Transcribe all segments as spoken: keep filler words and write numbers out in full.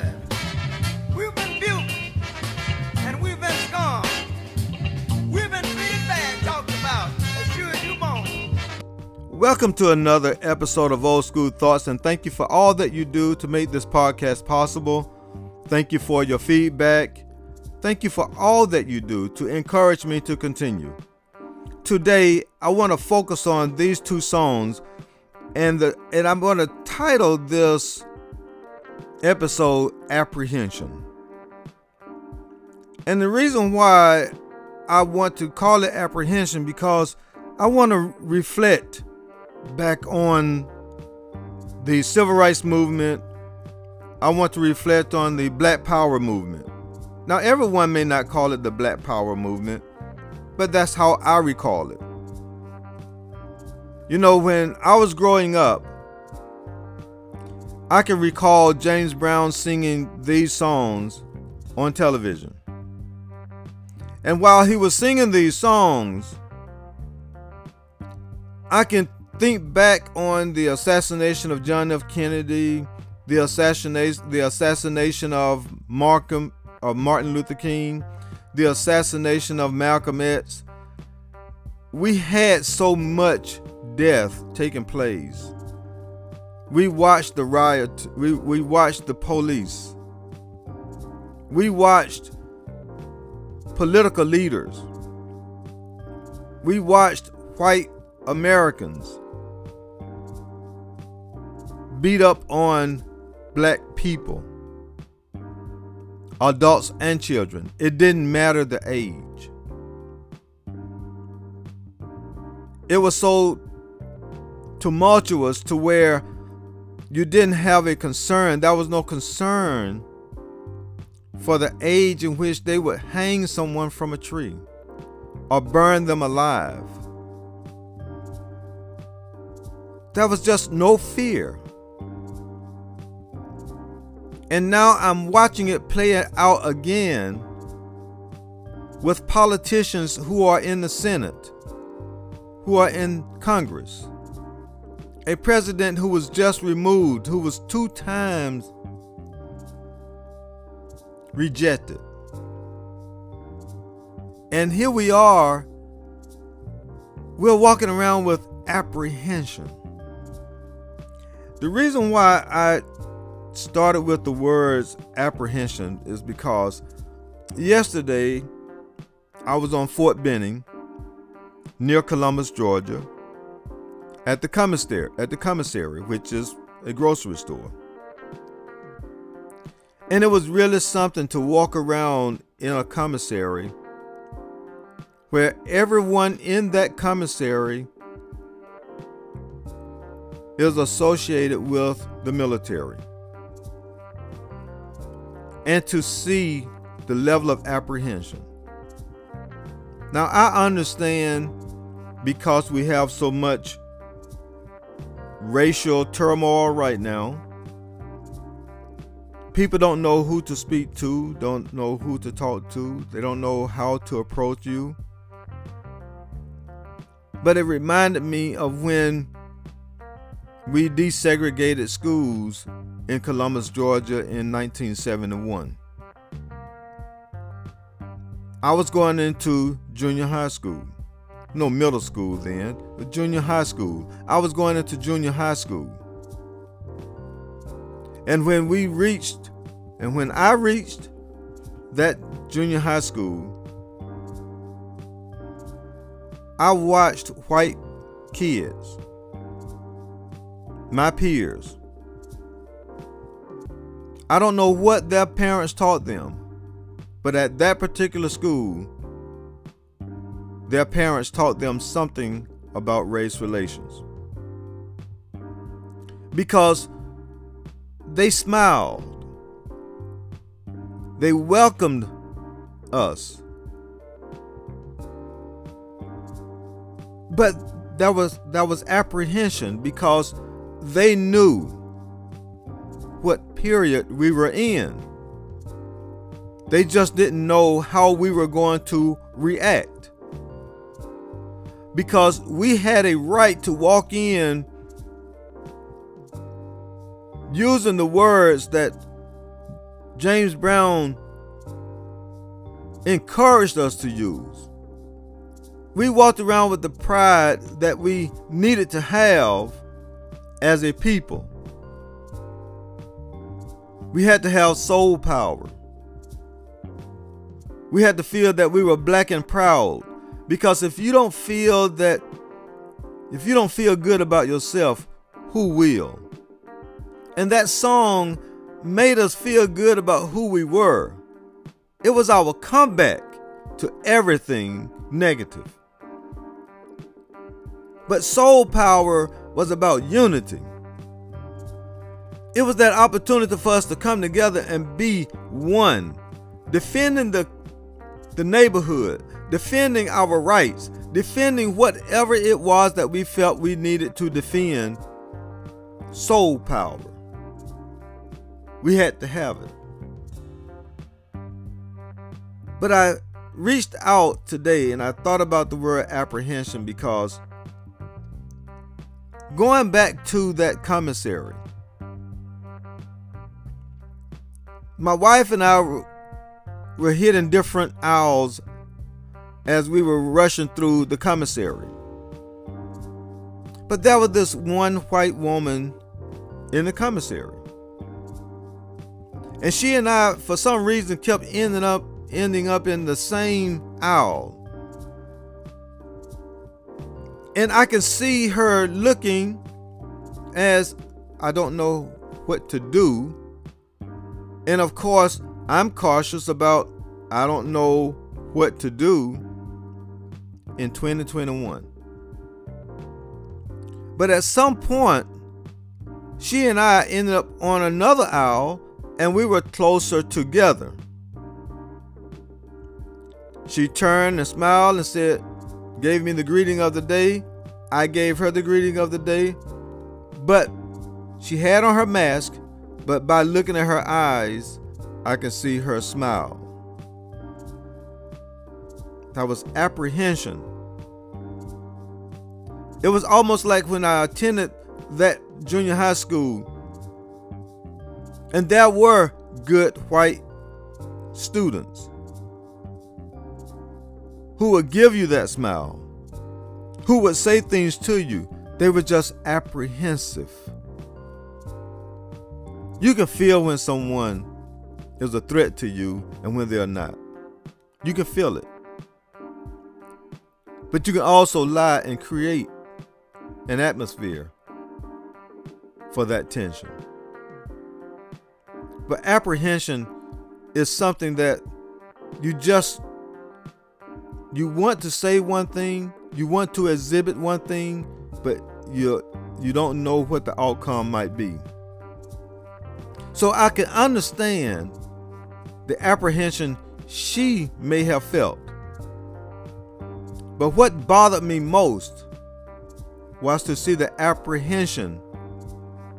deserve. We've been built and we've been scorned. We've been treated bad, talked about, as sure as you born. Welcome to another episode of Old School Thoughts, and thank you for all that you do to make this podcast possible. Thank you for your feedback. Thank you for all that you do to encourage me to continue. Today, I want to focus on these two songs, and the and I'm going to title this episode Apprehension. And the reason why I want to call it apprehension, because I want to reflect back on the civil rights movement. I want to reflect on the Black Power movement. Now, everyone may not call it the Black Power movement, but that's how I recall it. You know, when I was growing up, I can recall James Brown singing these songs on television. And while he was singing these songs, I can think back on the assassination of John F. Kennedy, the assassination, the assassination of Malcolm, of Martin Luther King, the assassination of Malcolm X. We had so much death taking place. We watched the riot. We, we watched the police. We watched political leaders. We watched white Americans beat up on black people. Adults and children. It didn't matter the age. It was so tumultuous to where you didn't have a concern. There was no concern for the age in which they would hang someone from a tree or burn them alive. There was just no fear. And now I'm watching it play out again with politicians who are in the Senate, who are in Congress. A president who was just removed, who was two times rejected. And here we are, we're walking around with apprehension. The reason why I started with the words apprehension is because yesterday I was on Fort Benning near Columbus, Georgia, at the commissary, at the commissary, which is a grocery store. And it was really something to walk around in a commissary where everyone in that commissary is associated with the military. And to see the level of apprehension. Now, I understand, because we have so much racial turmoil right now, people don't know who to speak to, don't know who to talk to, they don't know how to approach you. But it reminded me of when we desegregated schools in Columbus, Georgia in nineteen seventy-one. I was going into junior high school. No, middle school then, but junior high school. I was going into junior high school. And when we reached, and when I reached that junior high school, I watched white kids, my peers. I don't know what their parents taught them, but at that particular school, their parents taught them something about race relations. Because they smiled. They welcomed us. But there was, there was apprehension, because they knew what period we were in. They just didn't know how we were going to react, because we had a right to walk in using the words that James Brown encouraged us to use. We walked around with the pride that we needed to have as a people. We had to have soul power. We had to feel that we were black and proud. Because if you don't feel that, if you don't feel good about yourself, who will? And that song made us feel good about who we were. It was our comeback to everything negative. But soul power was about unity. It was that opportunity for us to come together and be one, defending the the neighborhood, defending our rights, defending whatever it was that we felt we needed to defend. Soul power. We had to have it. But I reached out today and I thought about the word apprehension, because going back to that commissary, my wife and I were hitting different aisles as we were rushing through the commissary. But there was this one white woman in the commissary. And she and I, for some reason, kept ending up ending up in the same aisle. And I can see her looking as I don't know what to do. And of course, I'm cautious about I don't know what to do in twenty twenty-one. But at some point, she and I ended up on another aisle and we were closer together. She turned and smiled and said, gave me the greeting of the day. I gave her the greeting of the day. But she had on her mask, but by looking at her eyes, I could see her smile. That was apprehension. It was almost like when I attended that junior high school, and there were good white students who would give you that smile, who would say things to you. They were just apprehensive. You can feel when someone is a threat to you and when they are not. You can feel it. But you can also lie and create an atmosphere for that tension. But apprehension is something that you just, you want to say one thing, you want to exhibit one thing, but you you don't know what the outcome might be. So I can understand the apprehension she may have felt. But what bothered me most was to see the apprehension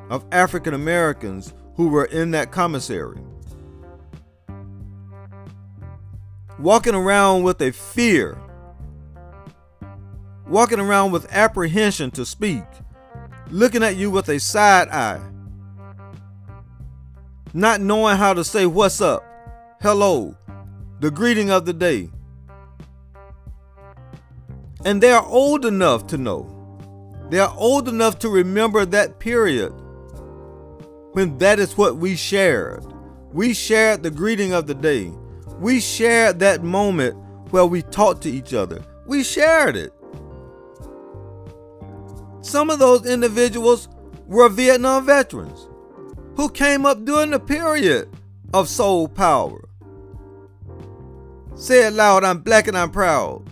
of African Americans who were in that commissary, walking around with a fear, walking around with apprehension to speak, looking at you with a side eye, not knowing how to say what's up, hello, the greeting of the day. And they are old enough to know. They are old enough to remember that period when that is what we shared. We shared the greeting of the day. We shared that moment where we talked to each other. We shared it. Some of those individuals were Vietnam veterans who came up during the period of soul power. Say it loud, I'm black and I'm proud.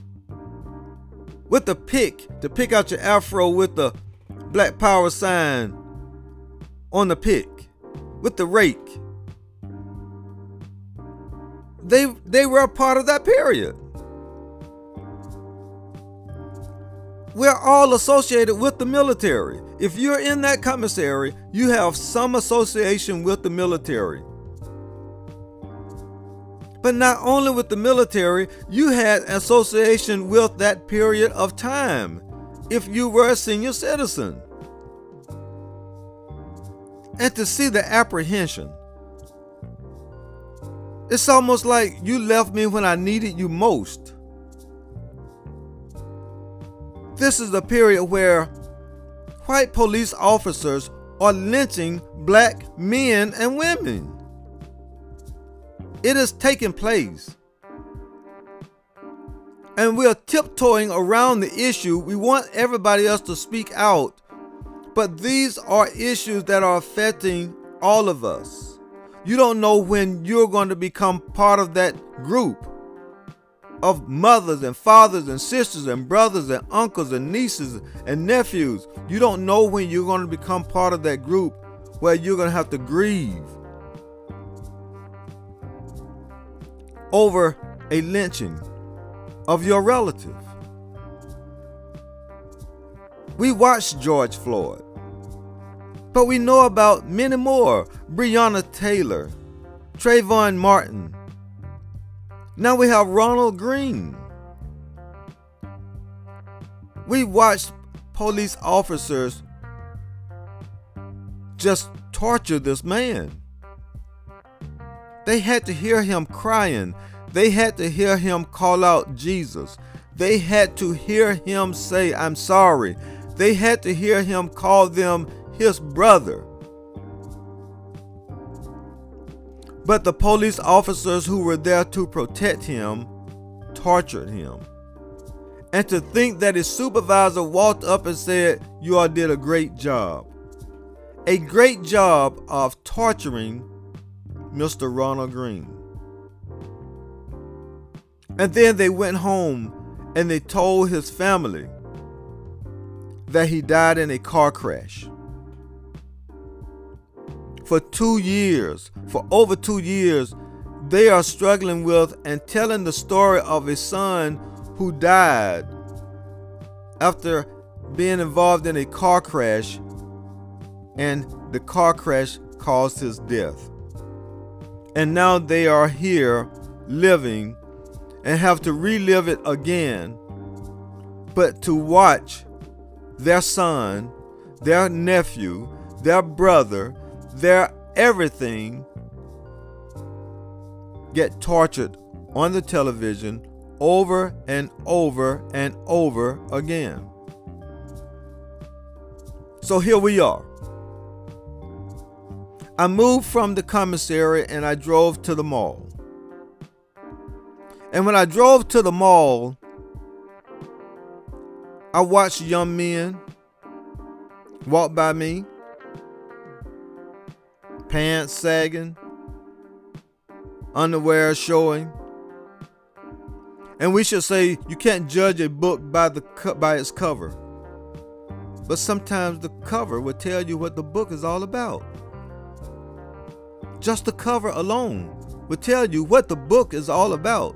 With the pick, to pick out your afro with the black power sign on the pick, with the rake. They, they were a part of that period. We're all associated with the military. If you're in that commissary, you have some association with the military. But not only with the military, you had association with that period of time if you were a senior citizen. And to see the apprehension It's almost like you left me when I needed you most. This is a period where white police officers are lynching black men and women. It is taking place. And we are tiptoeing around the issue. We want everybody else to speak out. But these are issues that are affecting all of us. You don't know when you're going to become part of that group of mothers and fathers and sisters and brothers and uncles and nieces and nephews. You don't know when you're going to become part of that group where you're going to have to grieve over a lynching of your relative. We watched George Floyd, but we know about many more. Breonna Taylor, Trayvon Martin. Now we have Ronald Green. We watched police officers just torture this man. They had to hear him crying. They had to hear him call out Jesus. They had to hear him say, "I'm sorry." They had to hear him call them his brother. But the police officers who were there to protect him tortured him. And to think that his supervisor walked up and said, "You all did a great job." A great job of torturing Mister Ronald Green. And then they went home and they told his family that he died in a car crash. For two years, for over two years, they are struggling with and telling the story of his son who died after being involved in a car crash, and the car crash caused his death. And now they are here living and have to relive it again, but to watch their son, their nephew, their brother, their everything get tortured on the television over and over and over again. So here we are. I moved from the commissary and I drove to the mall. And when I drove to the mall, I watched young men walk by me, pants sagging, underwear showing. And we should say you can't judge a book by the by its cover. But sometimes the cover will tell you what the book is all about. Just the cover alone will tell you what the book is all about.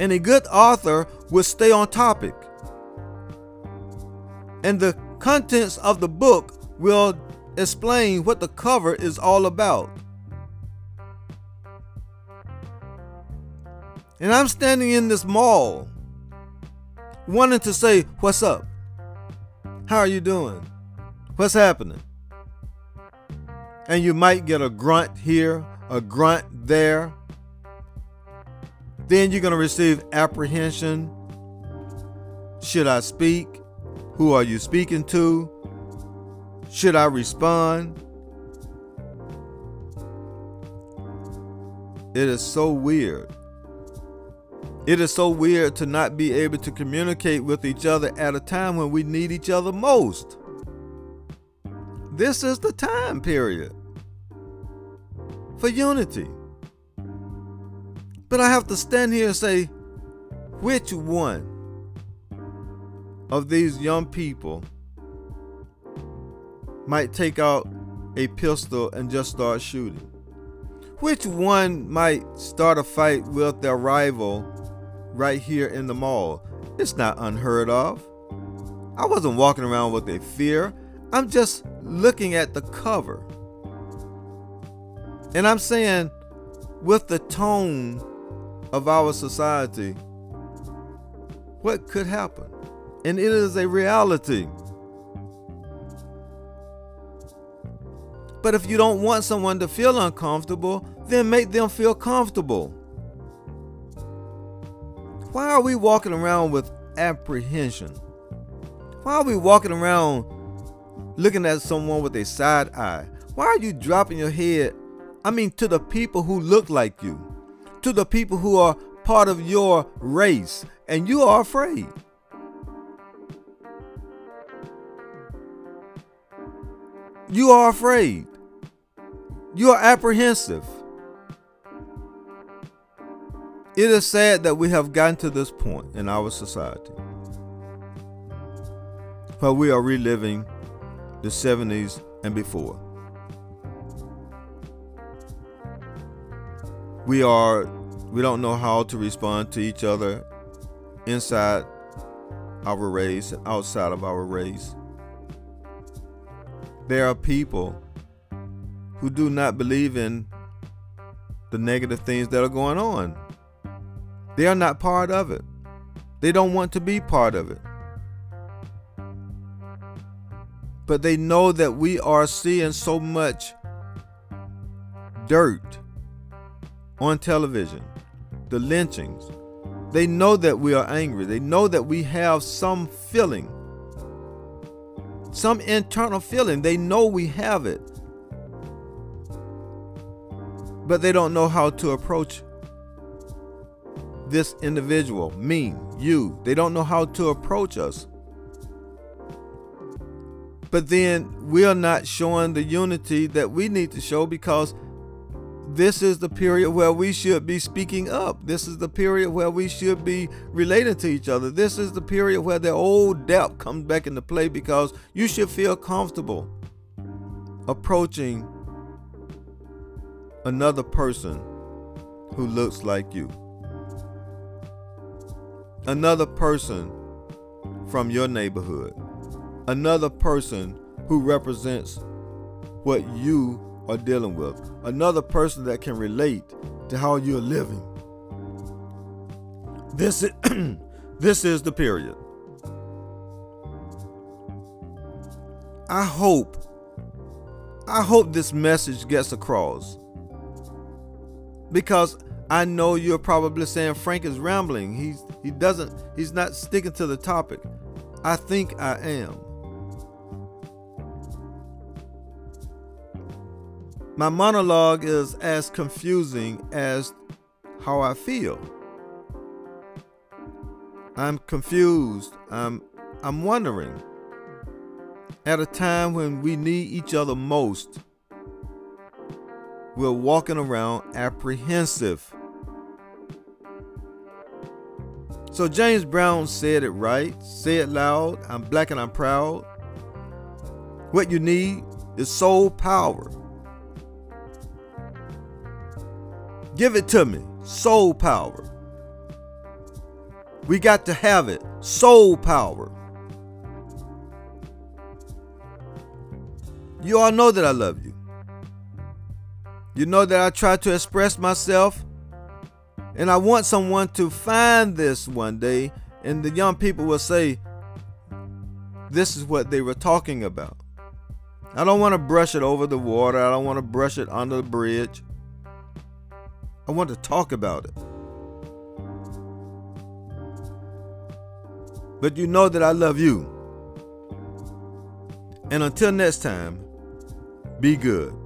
And a good author will stay on topic. And the contents of the book will explain what the cover is all about. And I'm standing in this mall, wanting to say, "What's up? How are you doing? What's happening?" And you might get a grunt here, a grunt there. Then you're going to receive apprehension. Should I speak? Who are you speaking to? Should I respond? It is so weird. It is so weird to not be able to communicate with each other at a time when we need each other most. This is the time period for unity. But I have to stand here and say, which one of these young people might take out a pistol and just start shooting? Which one might start a fight with their rival right here in the mall? It's not unheard of. I wasn't walking around with a fear. I'm just looking at the cover. And I'm saying, with the tone of our society, what could happen? And it is a reality. But if you don't want someone to feel uncomfortable, then make them feel comfortable. Why are we walking around with apprehension? Why are we walking around looking at someone with a side eye? Why are you dropping your head? I mean, to the people who look like you, to the people who are part of your race, and you are afraid. You are afraid. You are apprehensive. It is sad that we have gotten to this point in our society, but we are reliving the seventies and before. We are, we don't know how to respond to each other inside our race and outside of our race. There are people who do not believe in the negative things that are going on. They are not part of it. They don't want to be part of it. But they know that we are seeing so much dirt on television, the lynchings. They know that we are angry. They know that we have some feeling, some internal feeling. They know we have it, but they don't know how to approach this individual, me, you. They don't know how to approach us. But then we are not showing the unity that we need to show, because this is the period where we should be speaking up. This is the period where we should be relating to each other. This is the period where the old doubt comes back into play, because you should feel comfortable approaching another person who looks like you, another person from your neighborhood, another person who represents what you are dealing with, another person that can relate to how you're living. This is, this is the period. I hope, I hope this message gets across, because I know you're probably saying Frank is rambling. He's, he doesn't, he's not sticking to the topic. I think I am. My monologue is as confusing as how I feel. I'm confused. I'm I'm wondering. At a time when we need each other most, we're walking around apprehensive. So James Brown said it right. Say it loud. I'm black and I'm proud. What you need is soul power. Give it to me, soul power. We got to have it, soul power. You all know that I love you. You know that I try to express myself, and I want someone to find this one day, and the young people will say, this is what they were talking about. I don't want to brush it over the water. I don't want to brush it under the bridge. I want to talk about it. But you know that I love you. And until next time, be good.